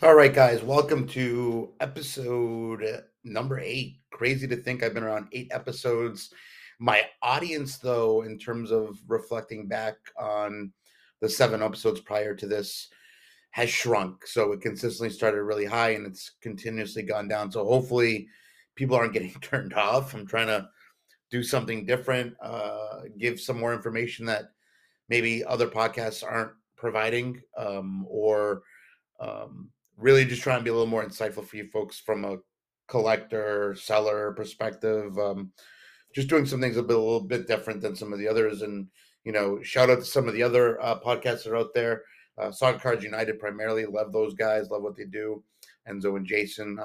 All right, guys, welcome to episode number 8. Crazy to think I've been around 8 episodes. My audience, though, in terms of reflecting back on the 7 episodes prior to this, has shrunk. So it consistently started really high and it's continuously gone down. So hopefully people aren't getting turned off. I'm trying to do something different, give some more information that maybe other podcasts aren't providing, really just trying to be a little more insightful for you folks from a collector, seller perspective. Just doing some things a little bit different than some of the others. And, you know, shout out to some of the other podcasts that are out there. Soccer Cards United primarily. Love those guys. Love what they do. Enzo and Jason,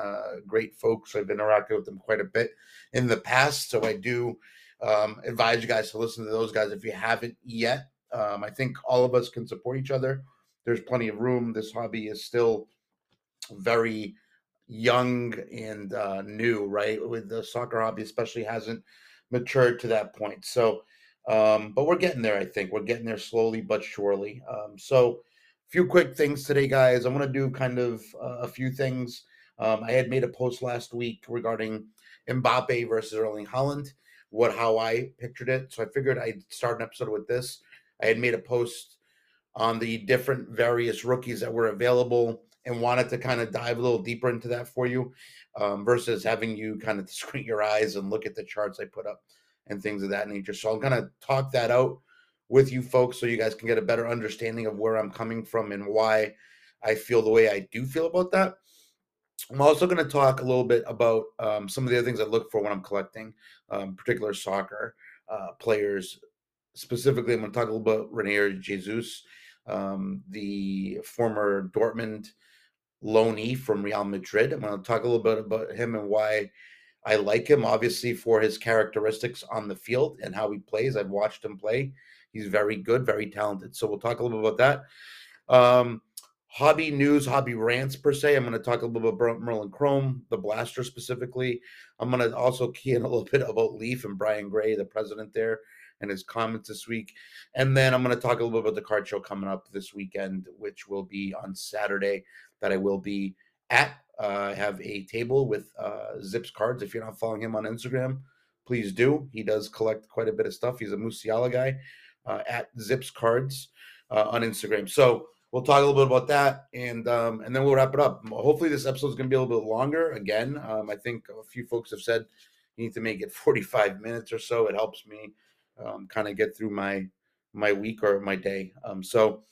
great folks. I've interacted with them quite a bit in the past. So I do advise you guys to listen to those guys if you haven't yet. I think all of us can support each other. There's plenty of room. This hobby is still very young and new, right? With the soccer hobby, especially, hasn't matured to that point. So, but we're getting there, I think. We're getting there slowly but surely. So a few quick things today, guys. I'm going to do kind of a few things. I had made a post last week regarding Mbappe versus Erling Haaland, how I pictured it. So I figured I'd start an episode with this. I had made a post on the different various rookies that were available and wanted to kind of dive a little deeper into that for you versus having you kind of squint your eyes and look at the charts I put up and things of that nature. So I'm going to talk that out with you folks so you guys can get a better understanding of where I'm coming from and why I feel the way I do feel about that. I'm also going to talk a little bit about some of the other things I look for when I'm collecting, particular soccer players. Specifically, I'm going to talk a little about Reinier Jesus, the former Dortmund loanee from Real Madrid. I'm going to talk a little bit about him and why I like him, obviously, for his characteristics on the field and how he plays. I've watched him play. He's very good, very talented. So we'll talk a little bit about that. Hobby news, hobby rants, per se. I'm going to talk a little bit about Merlin Chrome, the Blaster specifically. I'm going to also key in a little bit about Leaf and Brian Gray, the president there, and his comments this week. And then I'm going to talk a little bit about the card show coming up this weekend, which will be on Saturday, that I will be at. I have a table with Zips Cards. If you're not following him on Instagram, please do. He does collect quite a bit of stuff. He's a Musiala guy, at Zips Cards on Instagram. So we'll talk a little bit about that, and then we'll wrap it up. Hopefully this episode is going to be a little bit longer. Again, I think a few folks have said you need to make it 45 minutes or so. It helps me kind of get through my week or my day. So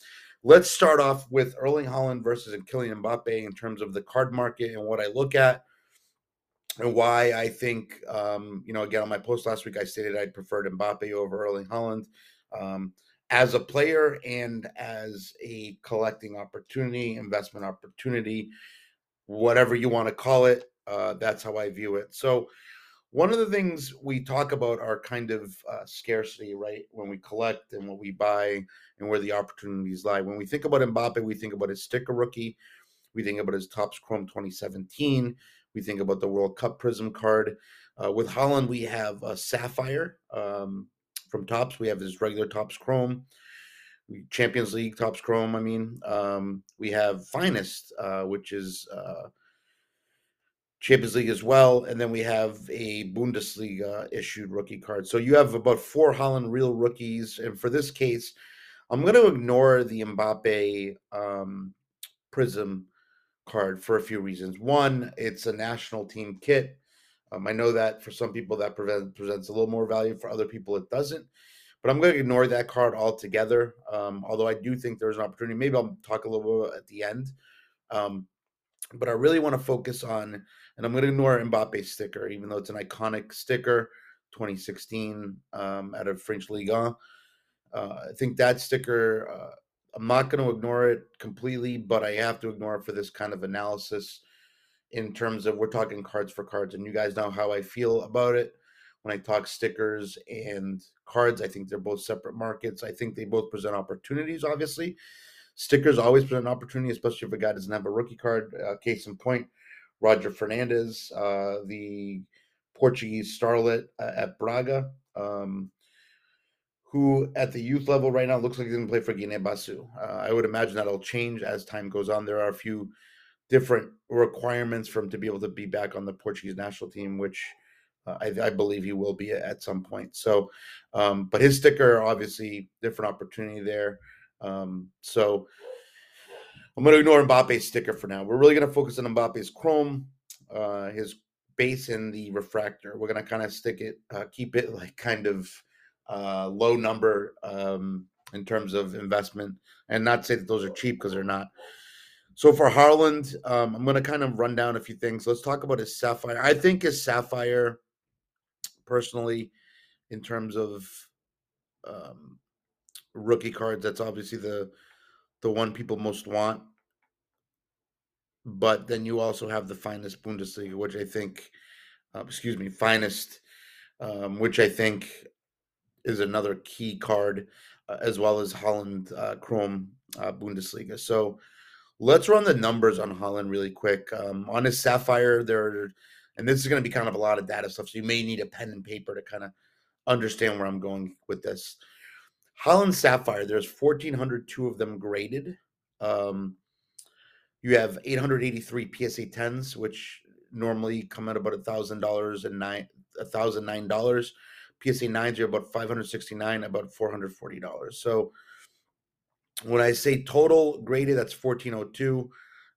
let's start off with Erling Haaland versus Kylian Mbappe in terms of the card market and what I look at and why I think, you know, again, on my post last week, I stated I preferred Mbappe over Erling Haaland as a player and as a collecting opportunity, investment opportunity, whatever you want to call it. That's how I view it. So one of the things we talk about are kind of scarcity, right? When we collect and what we buy and where the opportunities lie. When we think about Mbappe, we think about his sticker rookie. We think about his Topps Chrome 2017. We think about the World Cup Prism card. With Haaland, we have a Sapphire from Topps. We have his regular Topps Chrome. Champions League Topps Chrome, I mean. We have Finest, which is... Champions League as well, and then we have a Bundesliga issued rookie card. So you have about 4 Haaland real rookies, and for this case, I'm going to ignore the Mbappe Prism card for a few reasons. One, it's a national team kit. I know that for some people that presents a little more value. For other people, it doesn't. But I'm going to ignore that card altogether, although I do think there's an opportunity. Maybe I'll talk a little bit at the end. But I really want to focus on, and I'm going to ignore Mbappe's sticker, even though it's an iconic sticker, 2016 out of French Ligue 1. I think that sticker, I'm not going to ignore it completely, but I have to ignore it for this kind of analysis in terms of we're talking cards for cards. And you guys know how I feel about it when I talk stickers and cards. I think they're both separate markets. I think they both present opportunities, obviously. Stickers always present an opportunity, especially if a guy doesn't have a rookie card. Case in point, Roger Fernandes, the Portuguese starlet at Braga, who at the youth level right now looks like he didn't play for Guinea-Bissau. I would imagine that'll change as time goes on. There are a few different requirements for him to be able to be back on the Portuguese national team, which I believe he will be at some point. So, but his sticker, obviously, different opportunity there. So I'm going to ignore Mbappe's sticker for now. We're really going to focus on Mbappe's Chrome, his base in the refractor. We're going to kind of stick it, keep it like kind of low number in terms of investment, and not say that those are cheap because they're not. So for Haaland, I'm going to kind of run down a few things. Let's talk about his Sapphire. I think his Sapphire, personally, in terms of rookie cards, that's obviously the one people most want. But then you also have the Finest Bundesliga, which I think, Finest, which I think is another key card, as well as Haaland Chrome Bundesliga. So let's run the numbers on Haaland really quick. On his Sapphire, and this is going to be kind of a lot of data stuff, so you may need a pen and paper to kind of understand where I'm going with this. Haaland Sapphire, there's 1,402 of them graded. You have 883 PSA 10s, which normally come at about $1,000 and $1,009. PSA 9s are about $569, about $440. So when I say total graded, that's 1,402.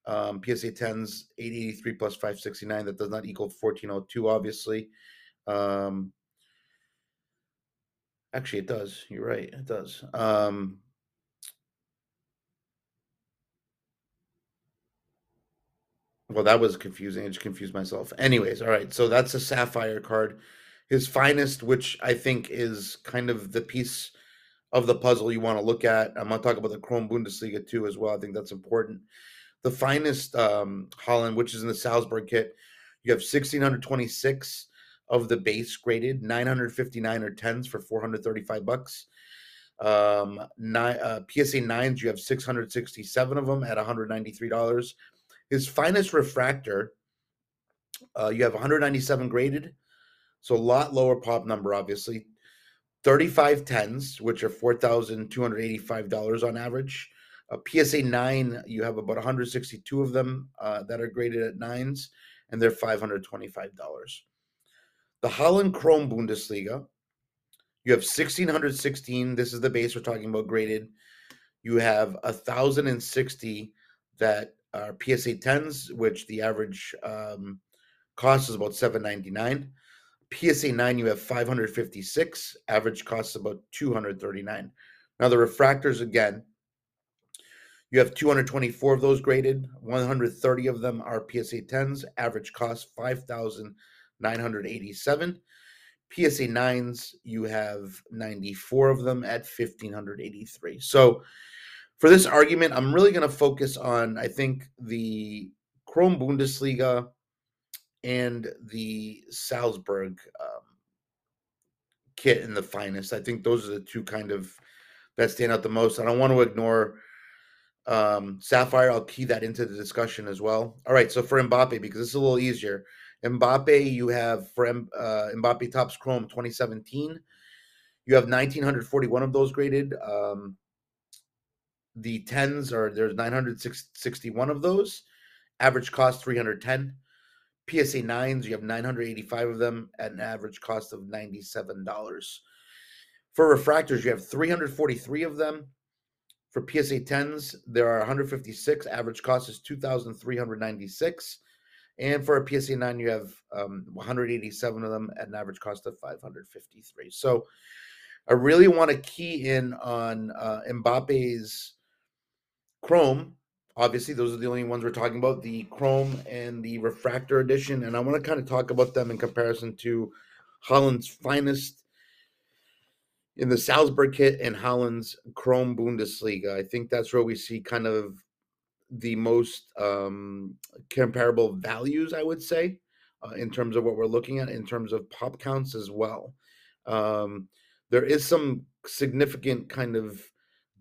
PSA 10s, 883 plus 569. That does not equal 1,402, obviously. Actually, it does. You're right. It does. Well, that was confusing. I just confused myself. Anyways, all right. So that's a Sapphire card. His Finest, which I think is kind of the piece of the puzzle you want to look at. I'm going to talk about the Chrome Bundesliga too as well. I think that's important. The Finest Haaland, which is in the Salzburg kit, you have 1,626 of the base graded, 959 or 10s for $435. PSA 9s, you have 667 of them at $193. His Finest Refractor, you have 197 graded, so a lot lower pop number, obviously. 35 10s, which are $4,285 on average. PSA 9, you have about 162 of them that are graded at 9s, and they're $525. The Haaland Chrome Bundesliga, you have 1,616. This is the base we're talking about graded. You have 1,060 that are PSA 10s, which the average cost is about $799. PSA 9, you have 556. Average cost is about $239. Now, the refractors, again, you have 224 of those graded. 130 of them are PSA 10s. Average cost, $5,987. PSA 9s, you have 94 of them at $1,583. So for this argument, I'm really going to focus on, I think, the Chrome Bundesliga and the Salzburg kit in the Finest. I think those are the two kind of that stand out the most. I don't want to ignore Sapphire. I'll key that into the discussion as well. All right, so for Mbappe, because it's a little easier. Mbappe, you have for Mbappe Topps Chrome 2017. You have 1,941 of those graded. The 10s are, there's 961 of those. Average cost 310. PSA 9s, you have 985 of them at an average cost of $97. For refractors, you have 343 of them. For PSA 10s, there are 156. Average cost is $2,396. And for a PSA 9, you have 187 of them at an average cost of $553. So I really want to key in on Mbappe's Chrome. Obviously, those are the only ones we're talking about, the Chrome and the Refractor Edition. And I want to kind of talk about them in comparison to Haaland's Finest in the Salzburg kit and Haaland's Chrome Bundesliga. I think that's where we see kind of the most comparable values, I would say, in terms of what we're looking at, in terms of pop counts as well. There is some significant kind of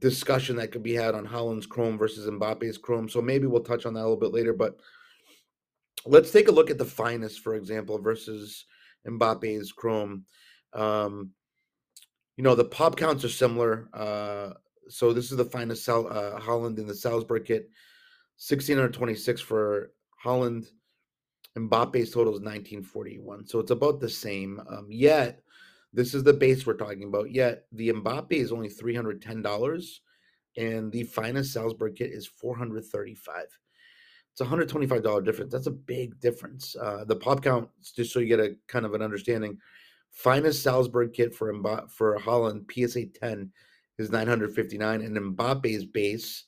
discussion that could be had on Haaland's Chrome versus Mbappe's Chrome, so maybe we'll touch on that a little bit later. But let's take a look at the Finest, for example, versus Mbappe's Chrome. You know, the pop counts are similar. So this is the Finest Haaland in the Salzburg kit. 1,626 for Haaland. Mbappe's total is 1,941. So it's about the same. Yet, this is the base we're talking about. Yet, the Mbappe is only $310, and the Finest Salzburg kit is $435. It's a $125 difference. That's a big difference. The pop count, just so you get a kind of an understanding, Finest Salzburg kit for Haaland, PSA 10, is 959, and Mbappe's base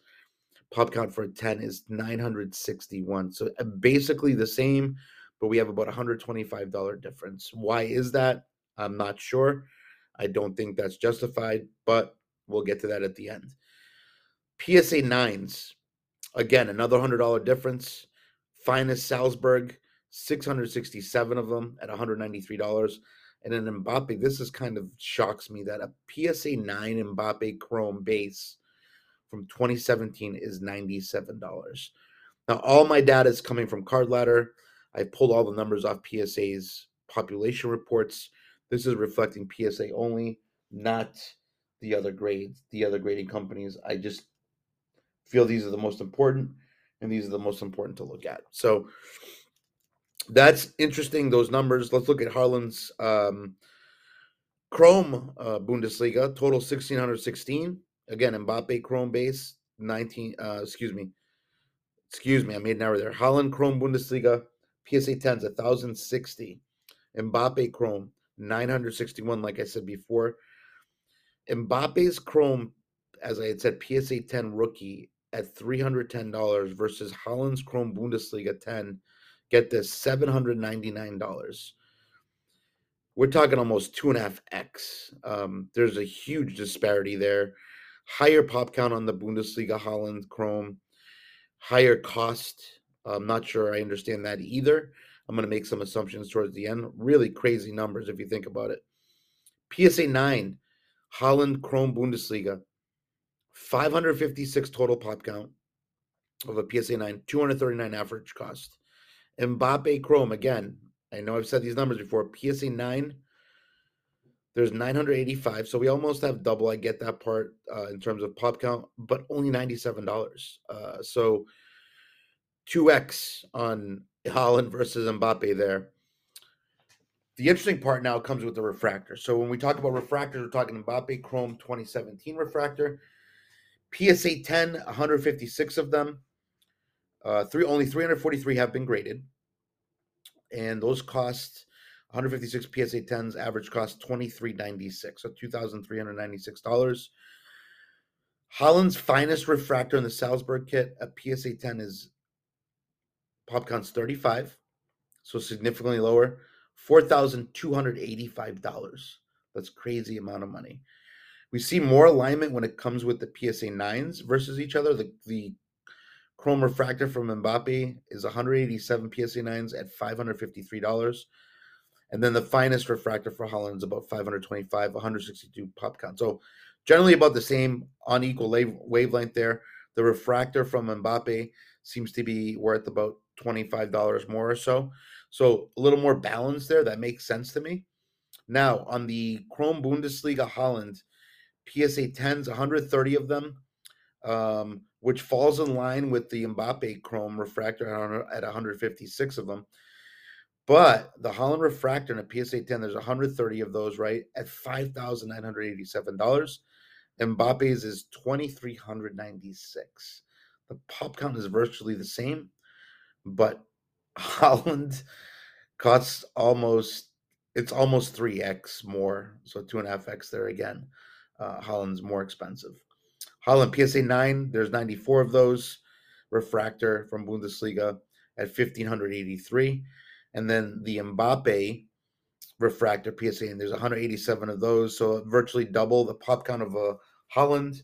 pop count for 10 is 961. So basically the same, but we have about $125 difference. Why is that? I'm not sure. I don't think that's justified, but we'll get to that at the end. PSA 9s, again, another $100 difference. Finest Salzburg, 667 of them at $193. And an Mbappe, this is kind of shocks me that a PSA 9 Mbappe Chrome base from 2017 is $97. Now, all my data is coming from Card Ladder. I pulled all the numbers off PSA's population reports. This is reflecting PSA only, not the other grades, the other grading companies. I just feel these are the most important, and these are the most important to look at. So that's interesting, those numbers. Let's look at Haaland's Chrome Bundesliga, total 1,616. Again, Mbappe Chrome base, 19, excuse me, I made an error there. Haaland Chrome Bundesliga, PSA 10s, 1,060. Mbappe Chrome, 961, like I said before. Mbappe's Chrome, as I had said, PSA 10 rookie at $310 versus Haaland's Chrome Bundesliga 10, get this, $799. We're talking almost 2.5x. There's a huge disparity there. Higher pop count on the Bundesliga Haaland Chrome, higher cost. I'm not sure I understand that either. I'm going to make some assumptions towards the end. Really crazy numbers if you think about it. PSA 9, Haaland Chrome Bundesliga, 556 total pop count of a PSA 9, 239 average cost. Mbappe Chrome, again, I know I've said these numbers before. PSA 9, there's 985. So we almost have double. I get that part in terms of pop count, but only $97. So 2x on Haaland versus Mbappe there. The interesting part now comes with the refractor. So when we talk about refractors, we're talking Mbappe Chrome 2017 refractor. PSA 10, 156 of them. Only 343 have been graded. And those cost 156 PSA 10s, average cost $2,396, so $2,396. Haaland's Finest refractor in the Salzburg kit, a PSA 10 is pop count's 35, so significantly lower, $4,285. That's crazy amount of money. We see more alignment when it comes with the PSA 9s versus each other. The Chrome refractor from Mbappe is 187 PSA 9s at $553. And then the Finest refractor for Haaland is about 525, 162 pop count. So generally about the same, on equal wavelength there. The refractor from Mbappe seems to be worth about $25 more or so. So a little more balance there. That makes sense to me. Now, on the Chrome Bundesliga Haaland, PSA 10s, 130 of them, which falls in line with the Mbappe Chrome refractor at 156 of them. But the Haaland refractor in a PSA 10, there's 130 of those, right, at $5,987. Mbappe's is $2,396. The pop count is virtually the same, but Haaland costs almost, it's almost 3x more, so 2.5x there again. Haaland's more expensive. Haaland PSA 9, there's 94 of those. Refractor from Bundesliga at 1,583. And then the Mbappe refractor PSA, and there's 187 of those, so virtually double the pop count of a Haaland.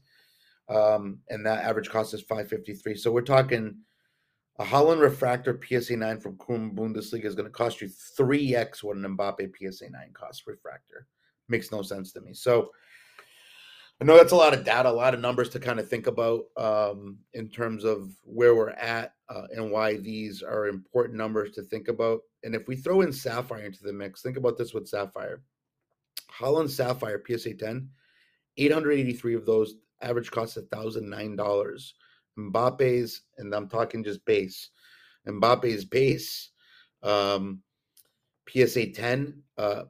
And that average cost is $553. So we're talking a Haaland refractor PSA 9 from Chrome Bundesliga is going to cost you 3x what an Mbappe PSA 9 costs refractor. Makes no sense to me. So I know that's a lot of data, a lot of numbers to kind of think about in terms of where we're at and why these are important numbers to think about. And if we throw in Sapphire into the mix, think about this with Sapphire. Haaland Sapphire PSA 10, 883 of those, average cost $1,009. Mbappe's, and I'm talking just base, Mbappe's base, PSA 10.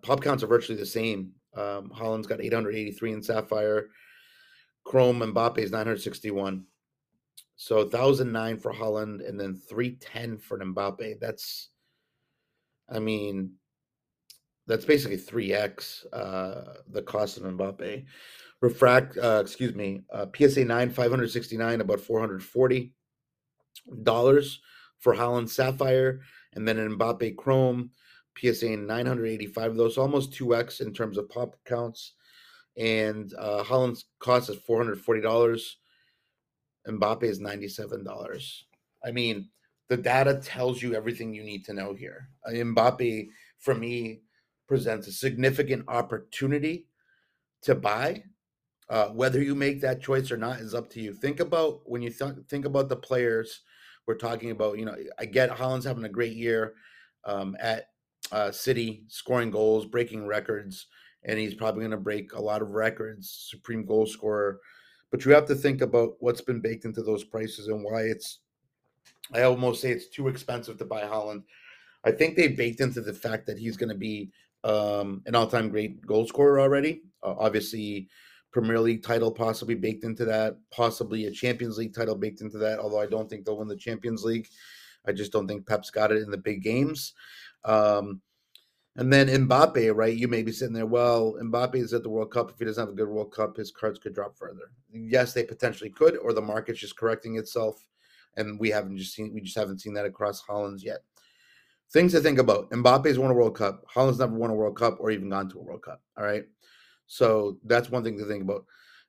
Pop counts are virtually the same. Haaland's got 883 in Sapphire. Chrome Mbappe's 961. So 1,009 for Haaland and then 310 for Mbappe. That's, I mean, that's basically 3x the cost of Mbappe. PSA 9, 569, about $440 for Haaland Sapphire. And then an Mbappe Chrome, PSA 985. Those almost 2x in terms of pop counts. And Haaland's cost is $440. Mbappe is $97. I mean, the data tells you everything you need to know here. Mbappe, for me, presents a significant opportunity to buy. Whether you make that choice or not is up to you. Think about when you think about the players we're talking about. You know, I get Haaland's having a great year at City, scoring goals, breaking records, and he's probably going to break a lot of records, supreme goal scorer. But you have to think about what's been baked into those prices and why it's, I almost say it's too expensive to buy Haaland. I think they baked into the fact that he's going to be an all-time great goal scorer already. Obviously, Premier League title possibly baked into that, possibly a Champions League title baked into that, although I don't think they'll win the Champions League. I just don't think Pep's got it in the big games. And then Mbappe, right? You may be sitting there, well, Mbappe is at the World Cup. If he doesn't have a good World Cup, his cards could drop further. Yes, they potentially could, or the market's just correcting itself, and we just haven't seen that across Haaland's yet. Things to think about. Mbappe's won a World Cup. Haaland's never won a World Cup or even gone to a World Cup, all right? So that's one thing to think about.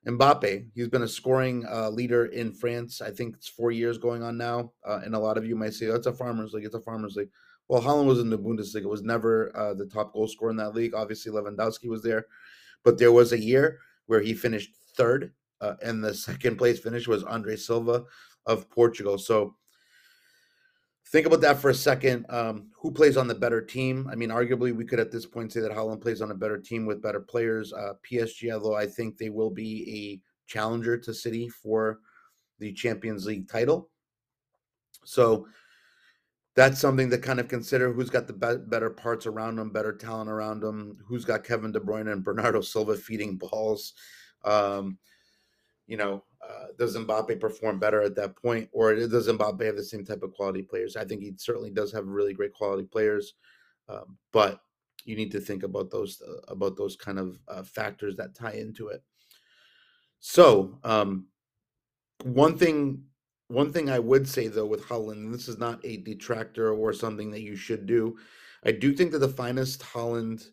Mbappe, he's been a scoring leader in France. I think it's 4 years going on now, and a lot of you might say, that's a Farmers League, it's a Farmers League. Well, Haaland was in the Bundesliga. It was never the top goal scorer in that league. Obviously, Lewandowski was there. But there was a year where he finished third, and the second-place finish was Andre Silva of Portugal. So think about that for a second. Who plays on the better team? I mean, arguably, we could at this point say that Haaland plays on a better team with better players. PSG, although I think they will be a challenger to City for the Champions League title. So that's something to kind of consider, who's got the better parts around them, better talent around them, who's got Kevin De Bruyne and Bernardo Silva feeding balls. Does Mbappe perform better at that point, or does Mbappe have the same type of quality players? I think he certainly does have really great quality players, but you need to think about those kind of factors that tie into it. So One thing I would say, though, with Haaland, and this is not a detractor or something that you should do, I do think that the Finest Haaland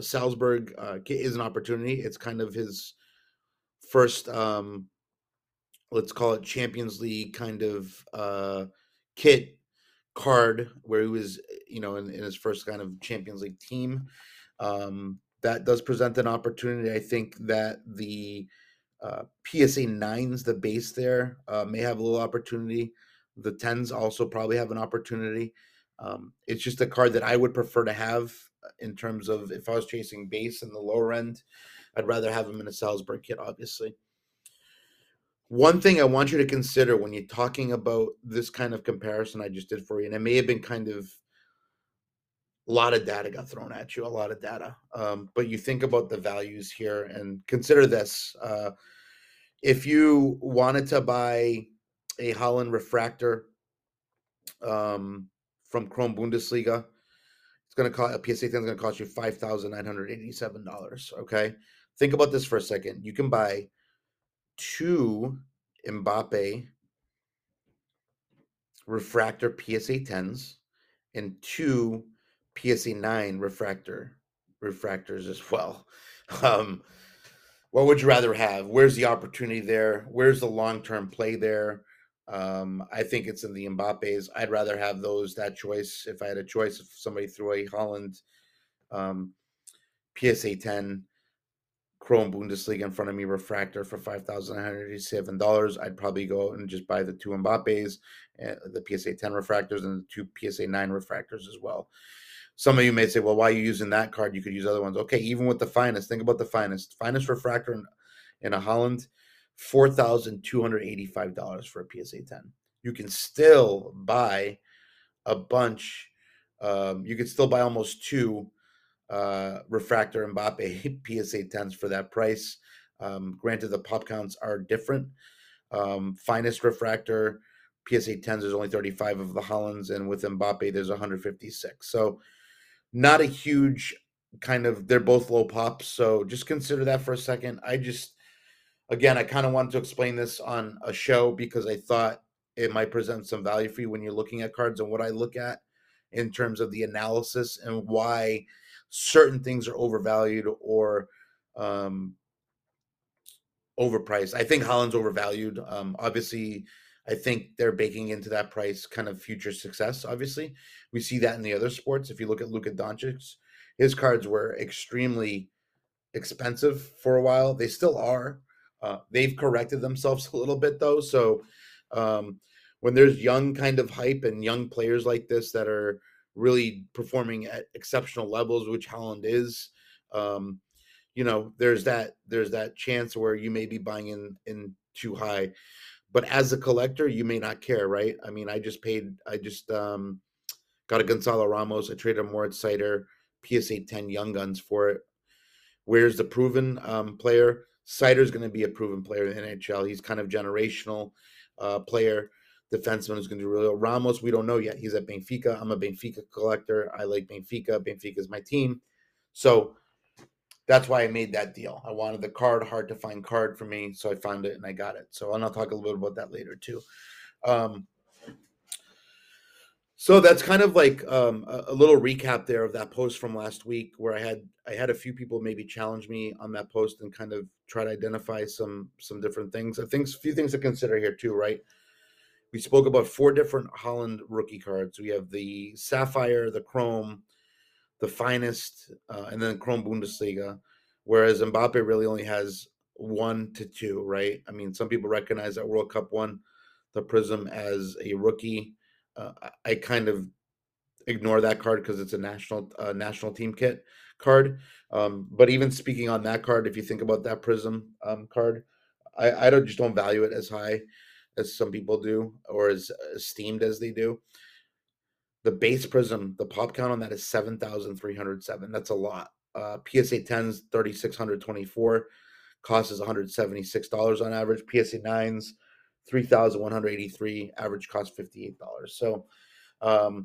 Salzburg is an opportunity. It's kind of his first, let's call it Champions League kind of kit card, where he was, in his first kind of Champions League team. That does present an opportunity. I think that the PSA 9's the base there, may have a little opportunity. The 10s also probably have an opportunity. It's just a card that I would prefer to have in terms of if I was chasing base in the lower end. I'd rather have him in a Salzburg kit, obviously. One thing I want you to consider when you're talking about this kind of comparison I just did for you, and it may have been kind of a lot of data got thrown at you, a lot of data. But you think about the values here and consider this. If you wanted to buy a Haaland refractor from Chrome Bundesliga, it's going to cost, a PSA 10 is going to cost you $5,987. Okay. Think about this for a second. You can buy two Mbappe refractor PSA 10s and two PSA 9 refractors as well. What would you rather have? Where's the opportunity there? Where's the long-term play there? I think it's in the Mbappes. I'd rather have those, that choice. If I had a choice, if somebody threw a Haaland PSA 10 Chrome Bundesliga in front of me refractor for $5,987, I'd probably go and just buy the two Mbappes, the PSA 10 refractors, and the two PSA 9 refractors as well. Some of you may say, well, why are you using that card? You could use other ones. Okay, even with the Finest, think about the Finest. Finest refractor in a Haaland $4,285 for a PSA 10. You can still buy a bunch. You can still buy almost two Refractor Mbappe PSA 10s for that price. Granted, the pop counts are different. Finest Refractor PSA 10s, there's only 35 of the Haalands, and with Mbappe, there's 156. So not a huge kind of, they're both low pops, so just consider that for a second. Again, I kind of wanted to explain this on a show because I thought it might present some value for you when you're looking at cards and what I look at in terms of the analysis and why certain things are overvalued or overpriced. I think Haaland's overvalued. Obviously, I think they're baking into that price kind of future success, obviously. We see that in the other sports. If you look at Luka Doncic, his cards were extremely expensive for a while. They still are. They've corrected themselves a little bit, though. So when there's young kind of hype and young players like this that are really performing at exceptional levels, which Haaland is, you know, there's that chance where you may be buying in too high. But as a collector, you may not care, right? I mean, I just got a Gonzalo Ramos. I traded a Moritz Seider PSA 10 Young Guns for it. Where's the proven player? Seider's going to be a proven player in the NHL. He's kind of generational player, defenseman who's going to do really well. Ramos, we don't know yet. He's at Benfica. I'm a Benfica collector. I like Benfica. Benfica's my team. So that's why I made that deal. I wanted the card, hard to find card for me, so I found it and I got it. So I'll talk a little bit about that later too. So that's kind of like a little recap there of that post from last week, where I had a few people maybe challenge me on that post and kind of try to identify some different things. I think a few things to consider here too, right? We spoke about four different Haaland rookie cards. We have the Sapphire, the Chrome, the Finest, and then Chrome Bundesliga, whereas Mbappe really only has 1 to 2, right? I mean, some people recognize that World Cup one, the Prism, as a rookie. I kind of ignore that card because it's a national team kit card. But even speaking on that card, if you think about that Prism card, I just don't value it as high as some people do or as esteemed as they do. The base Prism, the pop count on that is 7,307. That's a lot. PSA 10s, 3,624. Cost is $176 on average. PSA 9s, 3,183, average cost $58. So, but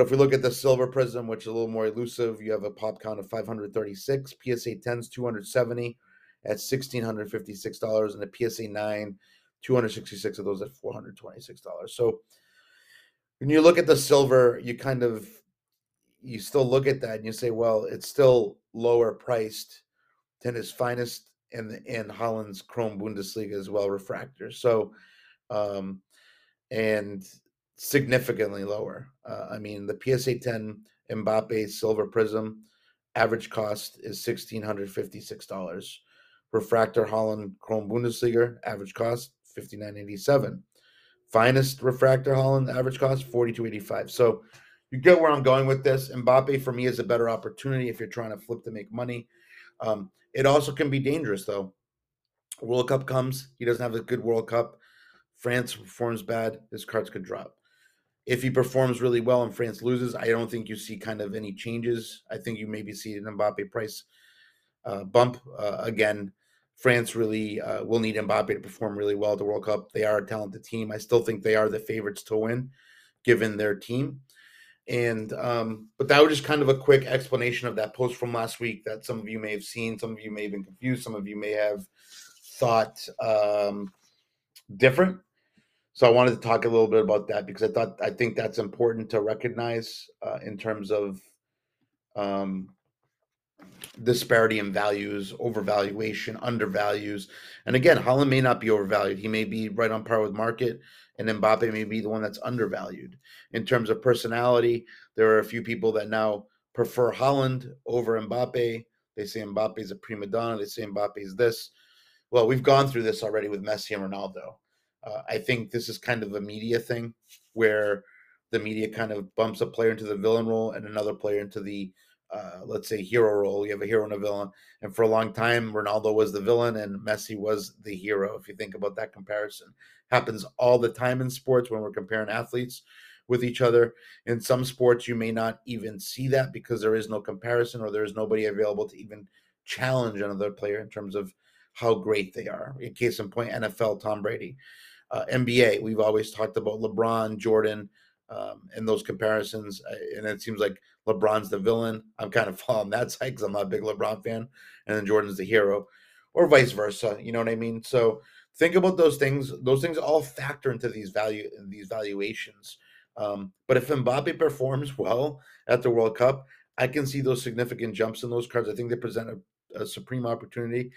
if we look at the silver Prism, which is a little more elusive, you have a pop count of 536, PSA 10s 270 at $1,656, and the PSA 9, 266 of those at $426. So when you look at the silver, you still look at that and you say, well, it's still lower priced than his Finest and Haaland's Chrome Bundesliga as well, refractor. So, and significantly lower. I mean, the PSA 10 Mbappe Silver Prism, average cost is $1,656. Refractor Haaland Chrome Bundesliga, average cost $5,987. Finest Refractor Haaland, average cost $4,285. So you get where I'm going with this. Mbappe, for me, is a better opportunity if you're trying to flip to make money. It also can be dangerous, though. World Cup comes. He doesn't have a good World Cup. France performs bad. His cards could drop. If he performs really well and France loses, I don't think you see kind of any changes. I think you maybe see an Mbappe price bump. Again, France really will need Mbappe to perform really well at the World Cup. They are a talented team. I still think they are the favorites to win, given their team. And but that was just kind of a quick explanation of that post from last week that some of you may have seen, some of you may have been confused, some of you may have thought different. So I wanted to talk a little bit about that because I think that's important to recognize in terms of disparity in values, overvaluation, undervalues. And again, Haaland may not be overvalued. He may be right on par with market, and Mbappe may be the one that's undervalued. In terms of personality, there are a few people that now prefer Haaland over Mbappe. They say Mbappe is a prima donna. They say Mbappe is this. Well, we've gone through this already with Messi and Ronaldo. I think this is kind of a media thing where the media kind of bumps a player into the villain role and another player into the let's say, hero role. You have a hero and a villain. And for a long time, Ronaldo was the villain and Messi was the hero. If you think about that comparison, happens all the time in sports when we're comparing athletes with each other. In some sports, you may not even see that because there is no comparison or there is nobody available to even challenge another player in terms of how great they are. In case in point, NFL, Tom Brady. NBA, we've always talked about LeBron, Jordan, and those comparisons. And it seems like LeBron's the villain. I'm kind of on that side because I'm not a big LeBron fan. And then Jordan's the hero, or vice versa. You know what I mean? So think about those things. Those things all factor into these valuations. But if Mbappe performs well at the World Cup, I can see those significant jumps in those cards. I think they present a supreme opportunity.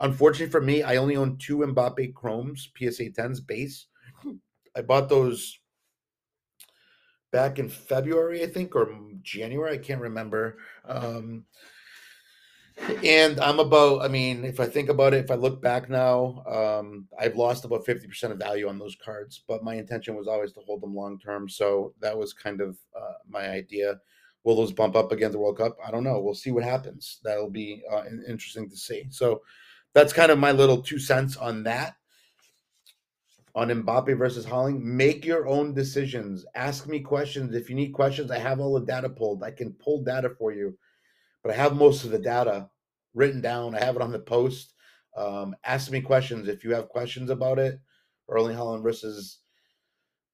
Unfortunately for me, I only own 2 Mbappe Chromes, PSA 10s base. I bought those back in February, I think, or January. I can't remember. And I'm about, I mean, if I think about it, if I look back now, I've lost about 50% of value on those cards, but my intention was always to hold them long-term. So that was kind of my idea. Will those bump up against the World Cup? I don't know. We'll see what happens. That'll be interesting to see. So that's kind of my little 2 cents on that. On Mbappe versus Haaland, make your own decisions. Ask me questions. If you need questions, I have all the data pulled. I can pull data for you, but I have most of the data written down. I have it on the post. Ask me questions if you have questions about it. Erling Haaland versus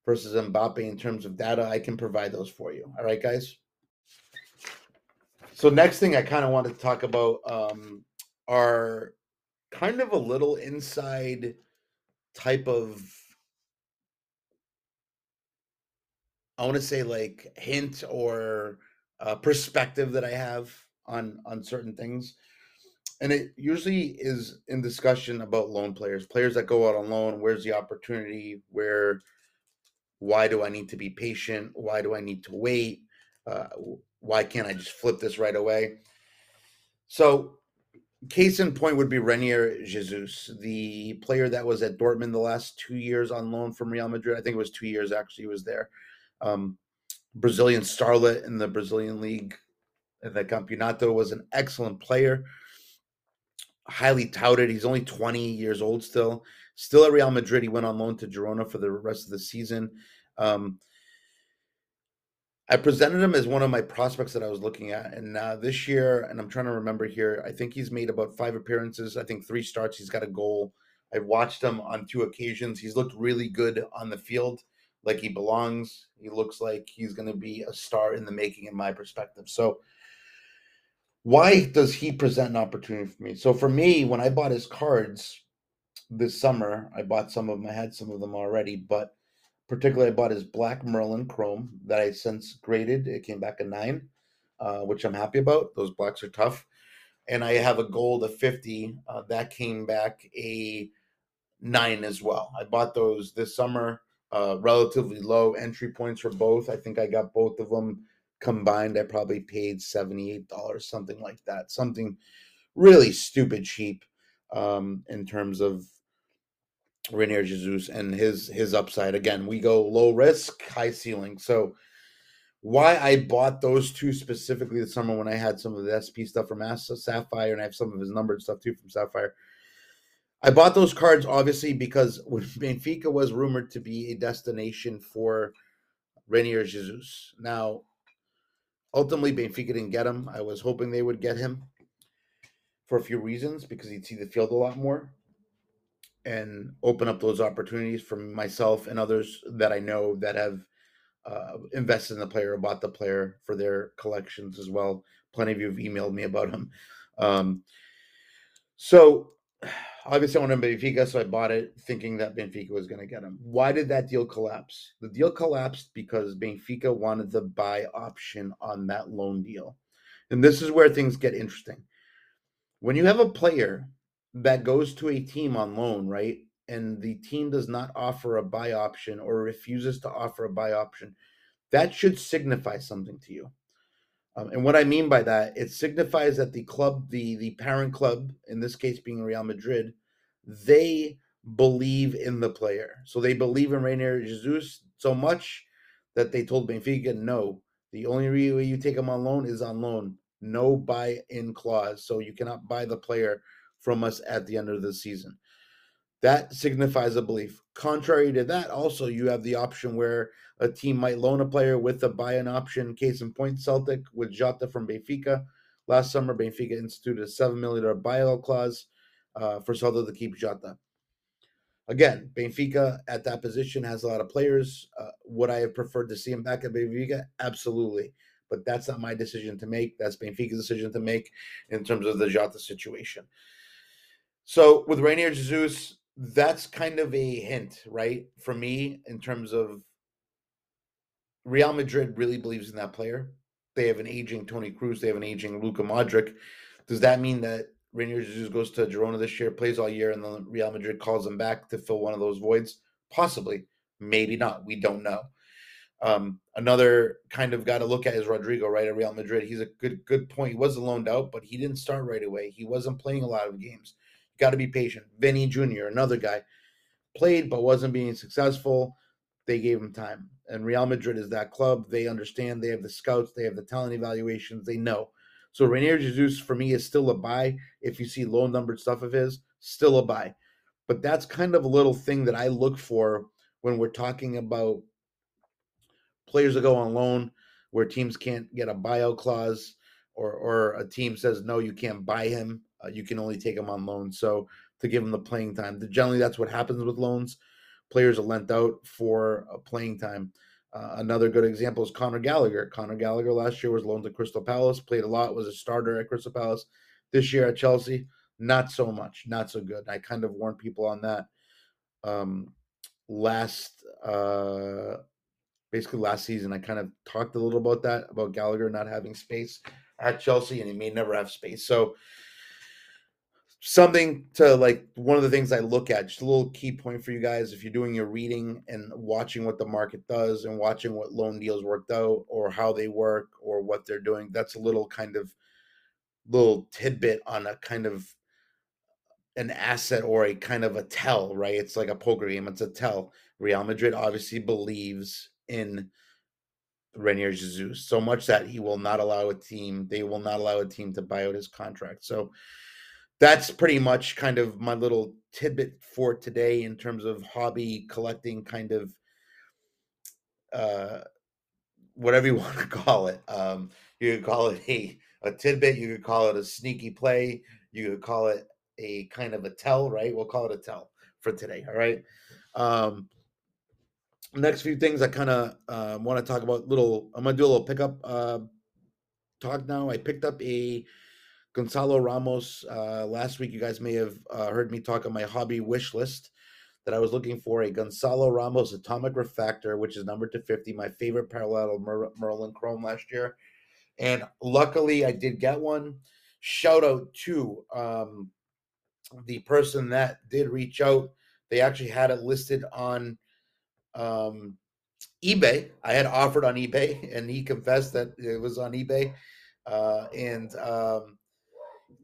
Mbappe in terms of data, I can provide those for you. All right, guys? So next thing I kind of wanted to talk about are kind of a little inside type of, I want to say, like, hint or perspective that I have on certain things. And it usually is in discussion about loan players, players that go out on loan. Where's the opportunity? Why do I need to be patient? Why do I need to wait? Why can't I just flip this right away? So case in point would be Reinier Jesus, the player that was at Dortmund the last 2 years on loan from Real Madrid. I think it was 2 years, actually, he was there. Brazilian starlet in the Brazilian league, in the Campeonato, was an excellent player, highly touted. He's only 20 years old still at Real Madrid. He went on loan to Girona for the rest of the season. I presented him as one of my prospects that I was looking at. And this year, and I'm trying to remember here, I think he's made about 5 appearances. I think 3 starts. He's got a goal. I've watched him on 2 occasions. He's looked really good on the field, like he belongs. He looks like he's going to be a star in the making, in my perspective. So why does he present an opportunity for me? So for me, when I bought his cards this summer, I bought some of them. I had some of them already, but particularly, I bought his black Merlin Chrome that I since graded. It came back a 9, which I'm happy about. Those blacks are tough. And I have a gold of 50 that came back a 9 as well. I bought those this summer, relatively low entry points for both. I think I got both of them combined. I probably paid $78, something like that. Something really stupid cheap in terms of Reinier Jesus and his upside. Again, we go low risk, high ceiling. So why I bought those 2 specifically this summer when I had some of the SP stuff from Sapphire, and I have some of his numbered stuff too from Sapphire. I bought those cards obviously because Benfica was rumored to be a destination for Reinier Jesus. Now, ultimately, Benfica didn't get him. I was hoping they would get him for a few reasons, because he'd see the field a lot more and open up those opportunities for myself and others that I know that have invested in the player or bought the player for their collections as well. Plenty of you have emailed me about him. So obviously I wanted Benfica, so I bought it thinking that Benfica was going to get him. Why did that deal collapse? The deal collapsed because Benfica wanted the buy option on that loan deal. And this is where things get interesting. When you have a player that goes to a team on loan, right, and the team does not offer a buy option or refuses to offer a buy option, that should signify something to you. And what I mean by that, it signifies that the club, the parent club, in this case being Real Madrid, they believe in the player. So they believe in Reinier Jesus so much that they told Benfica, no, the only way you take him on loan is on loan. no buy-in clause, so you cannot buy the player from us at the end of the season. That signifies a belief. Contrary to that, also, you have the option where a team might loan a player with a buy-in option. Case in point, Celtic with Jota from Benfica. Last summer, Benfica instituted a $7 million buyout clause for Celtic to keep Jota. Again, Benfica at that position has a lot of players. Would I have preferred to see him back at Benfica? Absolutely. But that's not my decision to make. That's Benfica's decision to make in terms of the Jota situation. So with Reinier Jesus, that's kind of a hint, right, for me in terms of Real Madrid really believes in that player. They have an aging Toni Kroos. They have an aging Luka Modric. Does that mean that Reinier Jesus goes to Girona this year, plays all year, and then Real Madrid calls him back to fill one of those voids? Possibly. Maybe not. We don't know. Another kind of got to look at is Rodrigo, right, at Real Madrid. He's a good point. He wasn't loaned out, but he didn't start right away. He wasn't playing a lot of games. Got to be patient. Vinny Jr., another guy, played but wasn't being successful. They gave him time. And Real Madrid is that club. They understand. They have the scouts. They have the talent evaluations. They know. So Reinier Jesus, for me, is still a buy. If you see low-numbered stuff of his, still a buy. But that's kind of a little thing that I look for when we're talking about players that go on loan where teams can't get a buyout clause or a team says, no, you can't buy him. You can only take them on loan, so to give them the playing time. Generally, that's what happens with loans. Players are lent out for playing time. Another good example is Connor Gallagher. Connor Gallagher last year was loaned to Crystal Palace, played a lot, was a starter at Crystal Palace. This year at Chelsea, not so much, not so good. I kind of warned people on that last season. I kind of talked a little about that, about Gallagher not having space at Chelsea, and he may never have space. So something to like, one of the things I look at, just a little key point for you guys, if you're doing your reading and watching what the market does and watching what loan deals worked out or how they work or what they're doing, that's a little kind of little tidbit on a kind of an asset or a kind of a tell, right? It's like a poker game. It's a tell. Real Madrid obviously believes in Reinier Jesus so much that he will not allow a team. They will not allow a team to buy out his contract. So that's pretty much kind of my little tidbit for today in terms of hobby collecting, kind of whatever you want to call it. You could call it a tidbit. You could call it a sneaky play. You could call it a kind of a tell, right? We'll call it a tell for today, all right? Next few things I kind of want to talk about. I'm going to do a little pickup talk now. I picked up a Gonzalo Ramos last week. You guys may have heard me talk on my hobby wish list that I was looking for a Gonzalo Ramos Atomic Refractor, which is numbered to 50, my favorite parallel of Merlin Chrome last year. And luckily, I did get one. Shout out to the person that did reach out. They actually had it listed on eBay. I had offered on eBay, and he confessed that it was on eBay.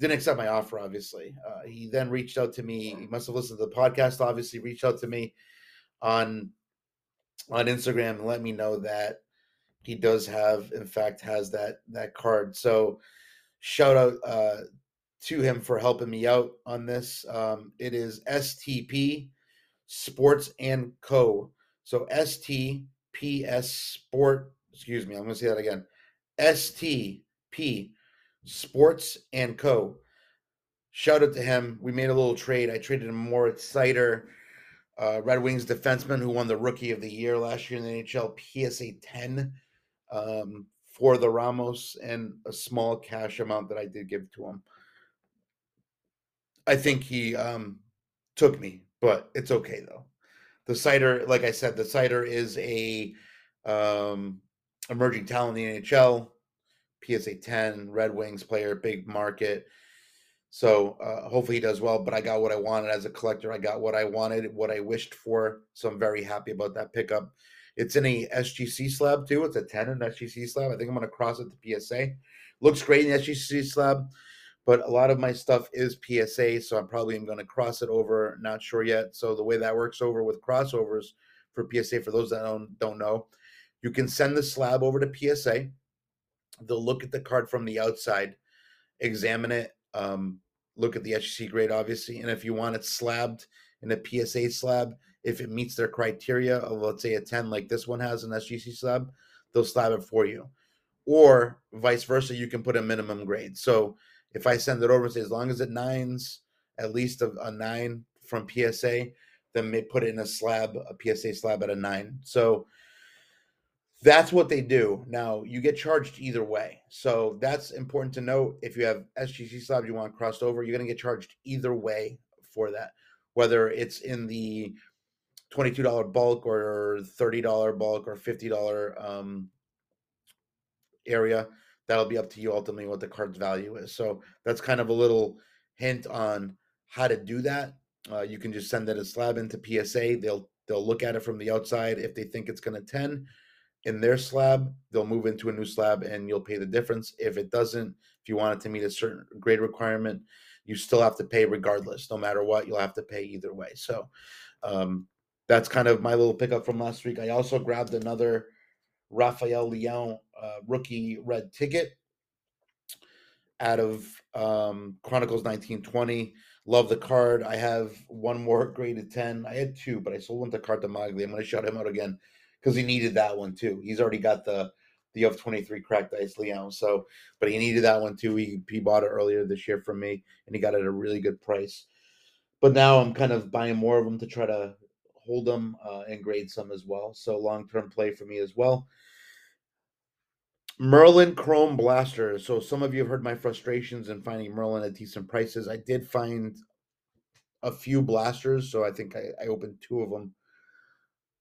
Didn't accept my offer, obviously. He then reached out to me. He must have listened to the podcast, obviously, reached out to me on Instagram and let me know that he does have, in fact, has that card. So shout out to him for helping me out on this. It is STP Sports and Co. So STP Sports and Co. Shout out to him. We made a little trade. I traded him Moritz Seider, Red Wings defenseman who won the Rookie of the Year last year in the NHL, PSA 10, for the Ramos, and a small cash amount that I did give to him. I think he took me, but it's okay though. The Seider, like I said, the Seider is a emerging talent in the NHL. PSA 10, Red Wings player, big market. So hopefully he does well, but I got what I wanted as a collector. I got what I wanted, what I wished for. So I'm very happy about that pickup. It's in a SGC slab too. It's a 10 in SGC slab. I think I'm going to cross it to PSA. Looks great in the SGC slab, but a lot of my stuff is PSA. So I'm probably going to cross it over. Not sure yet. So the way that works over with crossovers for PSA, for those that don't know, you can send the slab over to PSA. They'll look at the card from the outside, examine it, look at the SGC grade, obviously, and if you want it slabbed in a PSA slab, if it meets their criteria of, let's say, a 10 like this one has an SGC slab, they'll slab it for you. Or vice versa, you can put a minimum grade. So if I send it over and say, as long as it nines, at least a 9 from PSA, then they put it in a slab, a PSA slab at a 9. So that's what they do. Now, you get charged either way. So that's important to note. If you have SGC slabs you want crossed over, you're going to get charged either way for that, whether it's in the $22 bulk or $30 bulk or $50 area. That'll be up to you ultimately what the card's value is. So that's kind of a little hint on how to do that. You can just send that as slab into PSA. They'll look at it from the outside. If they think it's going to 10 in their slab, they'll move into a new slab and you'll pay the difference. If it doesn't, if you want it to meet a certain grade requirement, you still have to pay regardless. No matter what, you'll have to pay either way. So that's kind of my little pickup from last week. I also grabbed another Raphael Leon rookie red ticket out of Chronicles 1920. Love the card. I have one more graded 10. I had two, but I sold one to Cartamagli. I'm going to shout him out again because he needed that one too. He's already got the of 23 cracked ice Leon. So, but he needed that one too. He bought it earlier this year from me and he got it at a really good price. But now I'm kind of buying more of them to try to hold them and grade some as well. So long-term play for me as well. Merlin Chrome Blaster. So some of you have heard my frustrations in finding Merlin at decent prices. I did find a few blasters. So I think I opened two of them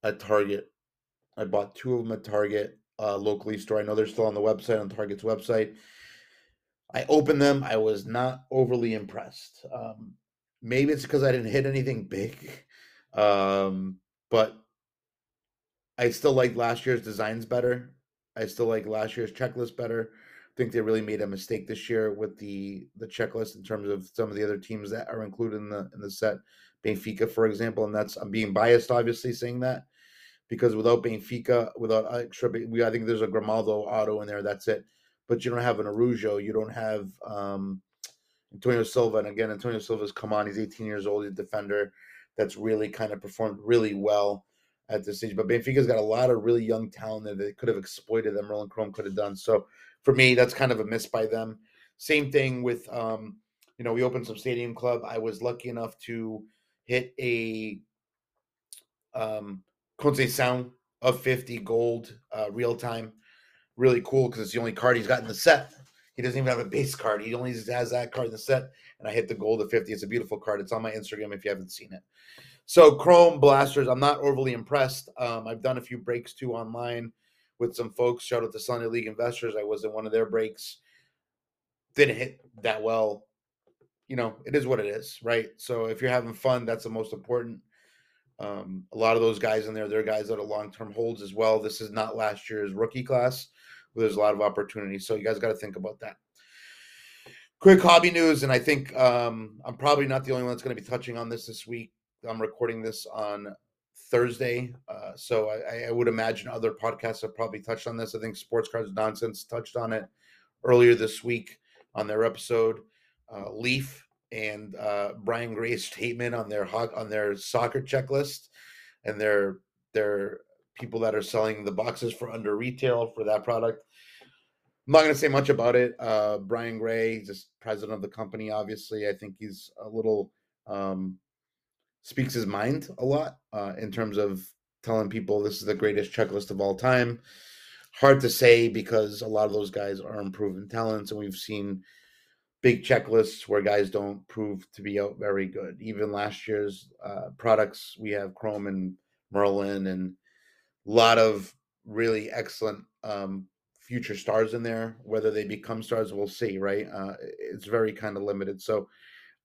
at Target. I bought two of them at Target locally store. I know they're still on the website, on Target's website. I opened them. I was not overly impressed. Maybe it's because I didn't hit anything big. But I still like last year's designs better. I still like last year's checklist better. I think they really made a mistake this year with the checklist in terms of some of the other teams that are included in the set. Benfica, for example, and that's, I'm being biased, obviously, saying that because without Benfica, without extra, I think there's a Grimaldo auto in there. That's it. But you don't have an Arujo. You don't have Antonio Silva. And again, Antonio Silva's come on. He's 18 years old. He's a defender that's really kind of performed really well at this stage. But Benfica's got a lot of really young talent that they could have exploited that Merlin Chrome could have done. So for me, that's kind of a miss by them. Same thing with, you know, we opened some Stadium Club. I was lucky enough to hit a Conceição of 50 gold real time. Really cool because it's the only card he's got in the set. He doesn't even have a base card. He only has that card in the set. And I hit the gold of 50. It's a beautiful card. It's on my Instagram if you haven't seen it. So Chrome Blasters, I'm not overly impressed. I've done a few breaks too online with some folks. Shout out to Sunday League Investors. I was in one of their breaks. Didn't hit that well. You know, it is what it is, right? So if you're having fun, that's the most important. A lot of those guys in there, they're guys that are long-term holds as well. This is not last year's rookie class. There's a lot of opportunities. So you guys got to think about that. Quick hobby news, and I think I'm probably not the only one that's going to be touching on this week. I'm recording this on Thursday, so I would imagine other podcasts have probably touched on this. I think Sports Cards Nonsense touched on it earlier this week on their episode. Leaf and Brian Gray's statement on their soccer checklist and their people that are selling the boxes for under retail for that product. I'm not going to say much about it. Brian Gray, just president of the company, obviously. I think he's a little speaks his mind a lot in terms of telling people this is the greatest checklist of all time. Hard to say because a lot of those guys are improving talents, and we've seen big checklists where guys don't prove to be out very good. Even last year's products, we have Chrome and Merlin and a lot of really excellent future stars in there. Whether they become stars, we'll see, right? It's very kind of limited. So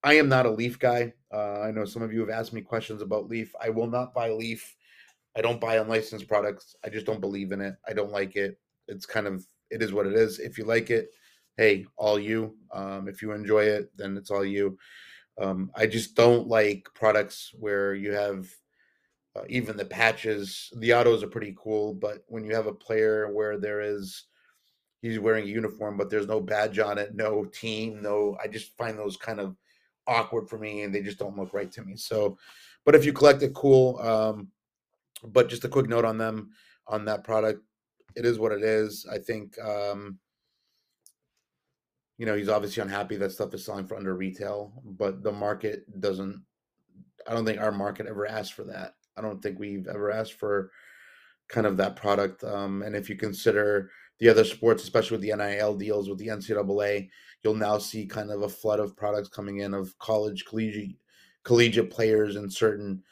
I am not a Leaf guy. I know some of you have asked me questions about Leaf. I will not buy Leaf. I don't buy unlicensed products. I just don't believe in it. I don't like it. It's kind of, it is what it is. If you like it, hey, all you. If you enjoy it, then it's all you. I just don't like products where you have even the patches. The autos are pretty cool, but when you have a player where there is he's wearing a uniform, but there's no badge on it, no team, no. I just find those kind of awkward for me, and they just don't look right to me. So, but if you collect it, cool. But just a quick note on them, on that product. It is what it is. I think, you know, he's obviously unhappy that stuff is selling for under retail, but the market doesn't, I don't think our market ever asked for that. I don't think we've ever asked for kind of that product. And if you consider the other sports, especially with the NIL deals with the NCAA, you'll now see kind of a flood of products coming in of college, collegiate players and certain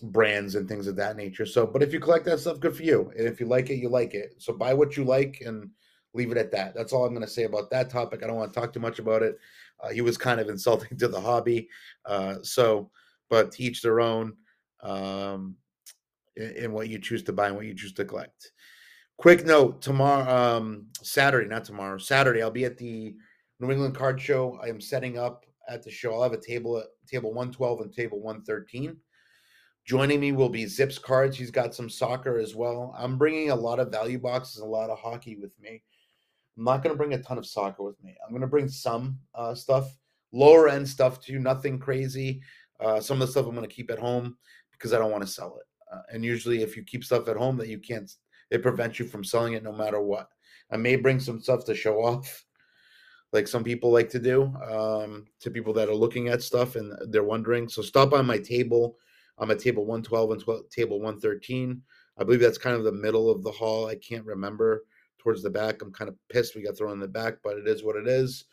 brands and things of that nature. So, but if you collect that stuff, good for you. And if you like it, you like it. So buy what you like and leave it at that. That's all I'm going to say about that topic. I don't want to talk too much about it. He was kind of insulting to the hobby. So, but to each their own in what you choose to buy and what you choose to collect. Quick note, Saturday, I'll be at the New England Card Show. I am setting up at the show. I'll have a table, table 112 and table 113. Joining me will be Zips Cards. He's got some soccer as well. I'm bringing a lot of value boxes, a lot of hockey with me. I'm not going to bring a ton of soccer with me. I'm going to bring some stuff, lower end stuff too, nothing crazy. Some of the stuff I'm going to keep at home because I don't want to sell it. And usually if you keep stuff at home that you can't, it prevents you from selling it no matter what. I may bring some stuff to show off, like some people like to do, to people that are looking at stuff and they're wondering. So stop by my table. I'm at table 112 and table 113. I believe that's kind of the middle of the hall. I can't remember. Towards the back. I'm kind of pissed we got thrown in the back, but it is what it is.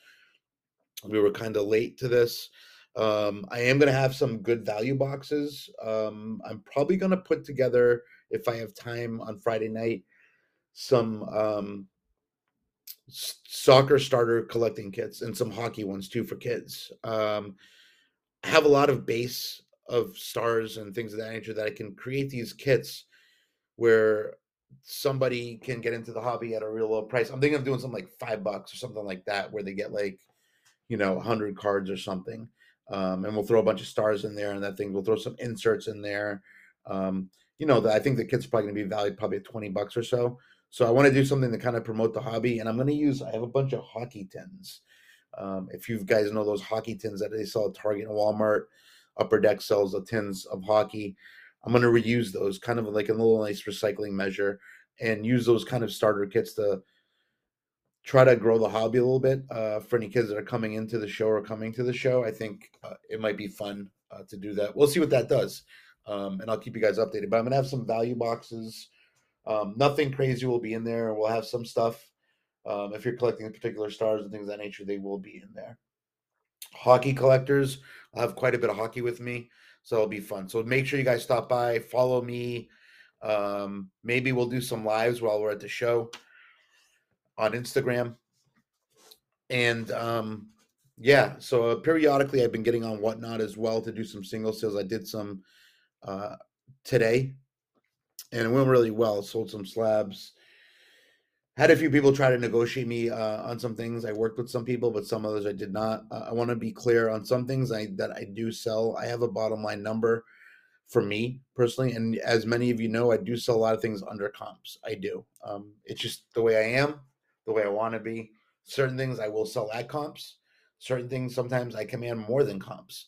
We were kind of late to this. I am going to have some good value boxes. I'm probably going to put together, if I have time on Friday night, some soccer starter collecting kits and some hockey ones too for kids. I have a lot of base of stars and things of that nature that I can create these kits where somebody can get into the hobby at a real low price. I'm thinking of doing something like $5 or something like that, where they get like, you know, 100 cards or something. And we'll throw a bunch of stars in there and that thing. We'll throw some inserts in there. You know, I think the kit's probably going to be valued probably at $20 or so. So I want to do something to kind of promote the hobby. And I'm going to use, I have a bunch of hockey tins. If you guys know those hockey tins that they sell at Target and Walmart, Upper Deck sells the tins of hockey. I'm going to reuse those kind of like a little nice recycling measure and use those kind of starter kits to try to grow the hobby a little bit for any kids that are coming into the show or coming to the show. I think it might be fun to do that. We'll see what that does. And I'll keep you guys updated, but I'm going to have some value boxes. Nothing crazy will be in there. We'll have some stuff. If you're collecting particular stars and things of that nature, they will be in there. Hockey collectors, I'll have quite a bit of hockey with me. So it'll be fun. So make sure you guys stop by, follow me. Maybe we'll do some lives while we're at the show on Instagram. And yeah, so periodically I've been getting on Whatnot as well to do some single sales. I did some today and it went really well. Sold some slabs. Had a few people try to negotiate me on some things. I worked with some people, but some others I did not. I want to be clear on some things that I do sell. I have a bottom line number for me personally. And as many of you know, I do sell a lot of things under comps. I do. It's just the way I am, the way I want to be. Certain things I will sell at comps. Certain things sometimes I command more than comps.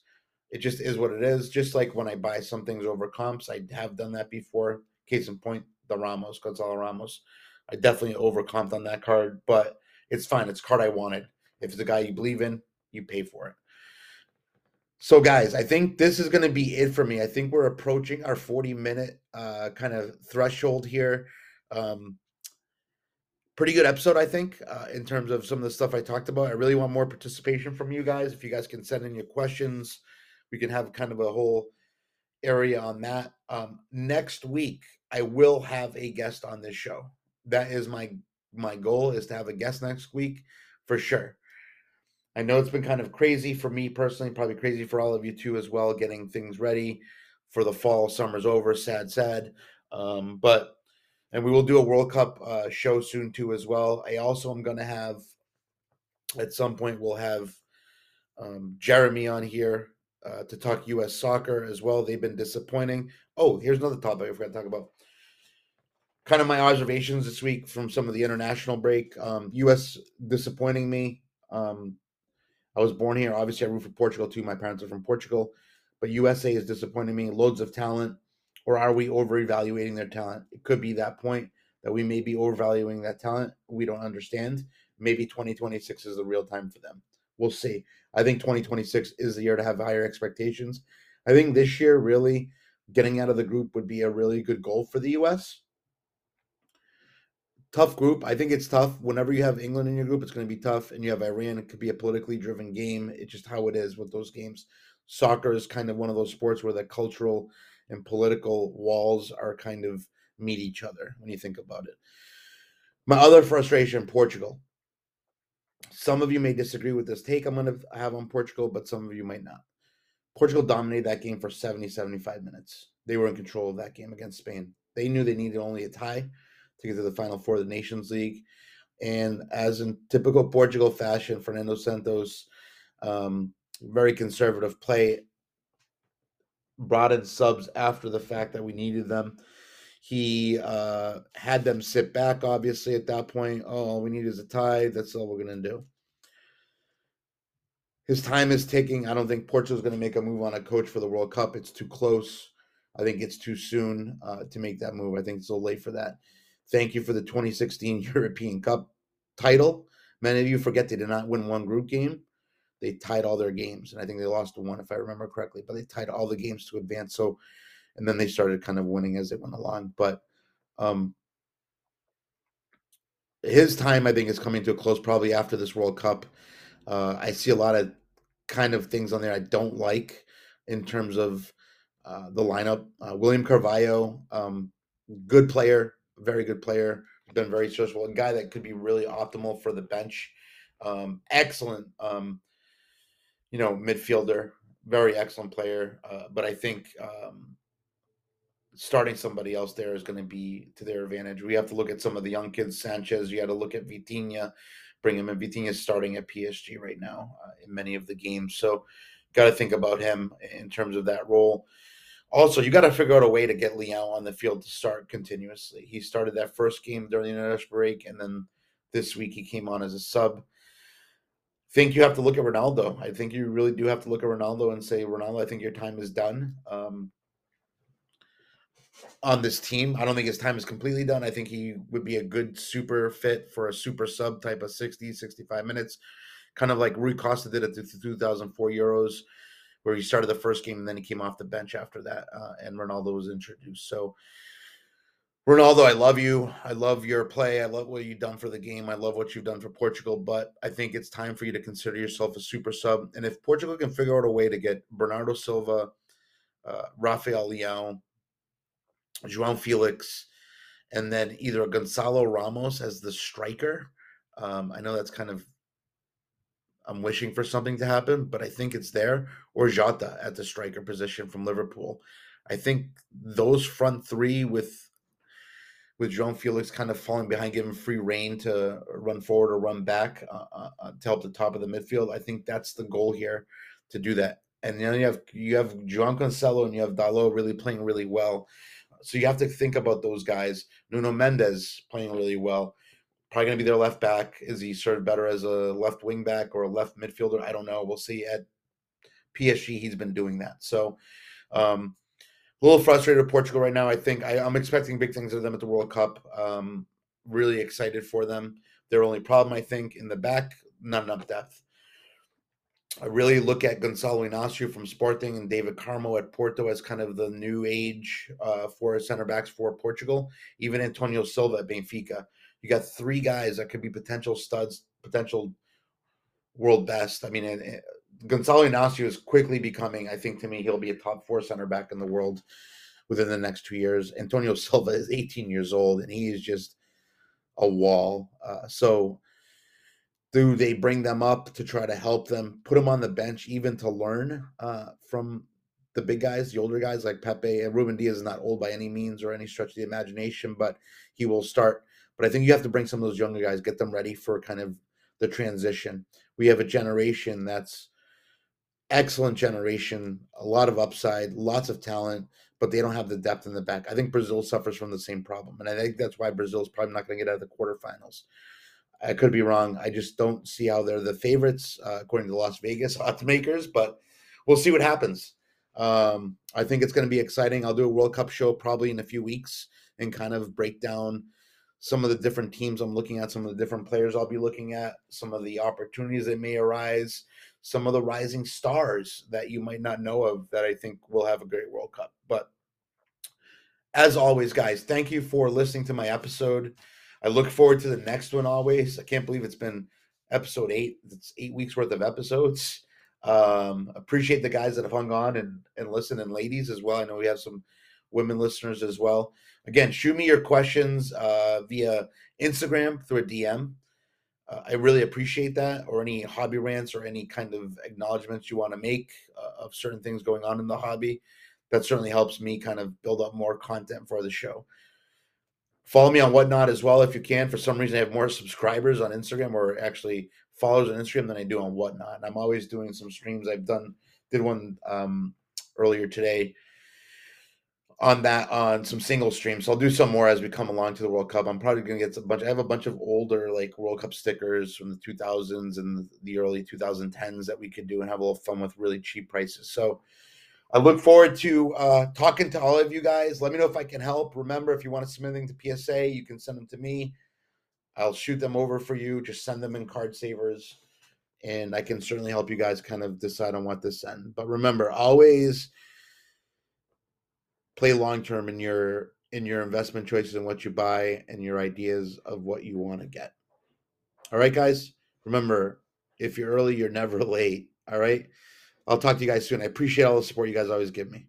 It just is what it is. Just like when I buy some things over comps, I have done that before. Case in point, the Ramos, Gonzalo Ramos. I definitely overcomped on that card, but it's fine. It's a card I wanted. If it's a guy you believe in, you pay for it. So, guys, I think this is going to be it for me. I think we're approaching our 40-minute kind of threshold here. Pretty good episode, I think, in terms of some of the stuff I talked about. I really want more participation from you guys. If you guys can send in your questions, we can have kind of a whole area on that. Next week, I will have a guest on this show. That is my goal, is to have a guest next week for sure. I know it's been kind of crazy for me personally, probably crazy for all of you too as well, getting things ready for the fall. Summer's over, sad. And we will do a World Cup show soon too as well. I also am going to have, at some point, we'll have Jeremy on here to talk U.S. soccer as well. They've been disappointing. Oh, here's another topic I forgot to talk about. kind of my observations this week from some of the international break. U.S. disappointing me. I was born here. Obviously, I root for Portugal, too. My parents are from Portugal. But USA is disappointing me. Loads of talent. Or are we overevaluating their talent? It could be that point that we may be overvaluing that talent. We don't understand. Maybe 2026 is the real time for them. We'll see. I think 2026 is the year to have higher expectations. I think this year, really, getting out of the group would be a really good goal for the U.S. Tough group. I think it's tough. Whenever you have England in your group, it's going to be tough. And you have Iran. It could be a politically driven game. It's just how it is with those games. Soccer is kind of one of those sports where the cultural and political walls are kind of meet each other when you think about it. My other frustration, Portugal. Some of you may disagree with this take I'm going to have on Portugal, but some of you might not. Portugal dominated that game for 70, 75 minutes. They were in control of that game against Spain. They knew they needed only a tie to get to the Final Four of the Nations League. And as in typical Portugal fashion, Fernando Santos, very conservative play, brought in subs after the fact that we needed them. He had them sit back, obviously, at that point. Oh, all we need is a tie. That's all we're going to do. His time is ticking. I don't think Portugal is going to make a move on a coach for the World Cup. It's too close. I think it's too soon to make that move. I think it's a little late for that. Thank you for the 2016 European Cup title. Many of you forget they did not win one group game. They tied all their games, and I think they lost one, if I remember correctly. But they tied all the games to advance. So, and then they started kind of winning as they went along. But his time, I think, is coming to a close probably after this World Cup. I see a lot of kind of things on there I don't like in terms of the lineup. William Carvalho, good player, very good player, been very social, a guy that could be really optimal for the bench. Excellent, you know, midfielder, very excellent player. But I think starting somebody else there is going to be to their advantage. We have to look at some of the young kids. Sanchez, you got to look at Vitinha. Bring him in. Vitinha is starting at PSG right now in many of the games. So got to think about him in terms of that role. Also, you got to figure out a way to get Leon on the field to start continuously. He started that first game during the international break, and then this week he came on as a sub. I think you have to look at Ronaldo. I think you really do have to look at Ronaldo and say, Ronaldo, I think your time is done on this team. I don't think his time is completely done. I think he would be a good super fit for a super sub type of 60, 65 minutes, kind of like Rui Costa did at the 2004 Euros, where he started the first game and then he came off the bench after that, and Ronaldo was introduced. So, Ronaldo, I love you. I love your play. I love what you've done for the game. I love what you've done for Portugal, but I think it's time for you to consider yourself a super sub. And if Portugal can figure out a way to get Bernardo Silva, Raphael Leon, João Felix, and then either Gonzalo Ramos as the striker. I know that's kind of, I'm wishing for something to happen, but I think it's there. Or Jota at the striker position from Liverpool. I think those front three with João Felix kind of falling behind, giving free rein to run forward or run back to help the top of the midfield. I think that's the goal here, to do that. And then you have João Cancelo and you have Dalot really playing really well. So you have to think about those guys. Nuno Mendes playing really well. Probably going to be their left back. Is he served better as a left wing back or a left midfielder? I don't know. We'll see. At PSG, he's been doing that. So a little frustrated with Portugal right now. I think I'm expecting big things of them at the World Cup. Really excited for them. Their only problem, I think, in the back, not enough depth. I really look at Gonçalo Inácio from Sporting and David Carmo at Porto as kind of the new age for center backs for Portugal. Even Antonio Silva at Benfica. You got three guys that could be potential studs, potential world best. I mean, Gonçalo Inácio is quickly becoming, I think to me, he'll be a top four center back in the world within the next 2 years. Antonio Silva is 18 years old, and he is just a wall. So do they bring them up to try to help them, put them on the bench, even to learn from the big guys, the older guys like Pepe? And Ruben Dias is not old by any means or any stretch of the imagination, but he will start. But I think you have to bring some of those younger guys, get them ready for kind of the transition. We have a generation that's excellent generation, a lot of upside, lots of talent, but they don't have the depth in the back. I think Brazil suffers from the same problem, and I think that's why Brazil's probably not going to get out of the quarterfinals. I could be wrong. I just don't see how they're the favorites, according to Las Vegas odds makers, but we'll see what happens. I think it's going to be exciting. I'll do a World Cup show probably in a few weeks and kind of break down some of the different teams I'm looking at, some of the different players I'll be looking at, some of the opportunities that may arise, some of the rising stars that you might not know of that I think will have a great World Cup. But as always, guys, thank you for listening to my episode. I look forward to the next one always. I can't believe it's been episode 8. It's 8 weeks worth of episodes. Appreciate the guys that have hung on and listened, and ladies as well. I know we have some women listeners as well. Again, shoot me your questions via Instagram through a DM. I really appreciate that, or any hobby rants or any kind of acknowledgments you want to make of certain things going on in the hobby. That certainly helps me kind of build up more content for the show. Follow me on Whatnot as well if you can. For some reason, I have more subscribers on Instagram, or actually followers on Instagram, than I do on Whatnot. And I'm always doing some streams. Did one earlier today on some single streams. So I'll do some more as we come along to the World Cup. I'm probably going to get I have a bunch of older like World Cup stickers from the 2000s and the early 2010s that we could do and have a little fun with, really cheap prices. So I look forward to talking to all of you guys. Let me know if I can help. Remember, if you want to submit anything to PSA, you can send them to me. I'll shoot them over for you. Just send them in Card Savers, and I can certainly help you guys kind of decide on what to send. But remember, always play long-term in your investment choices and what you buy and your ideas of what you want to get. All right, guys? Remember, if you're early, you're never late. All right? I'll talk to you guys soon. I appreciate all the support you guys always give me.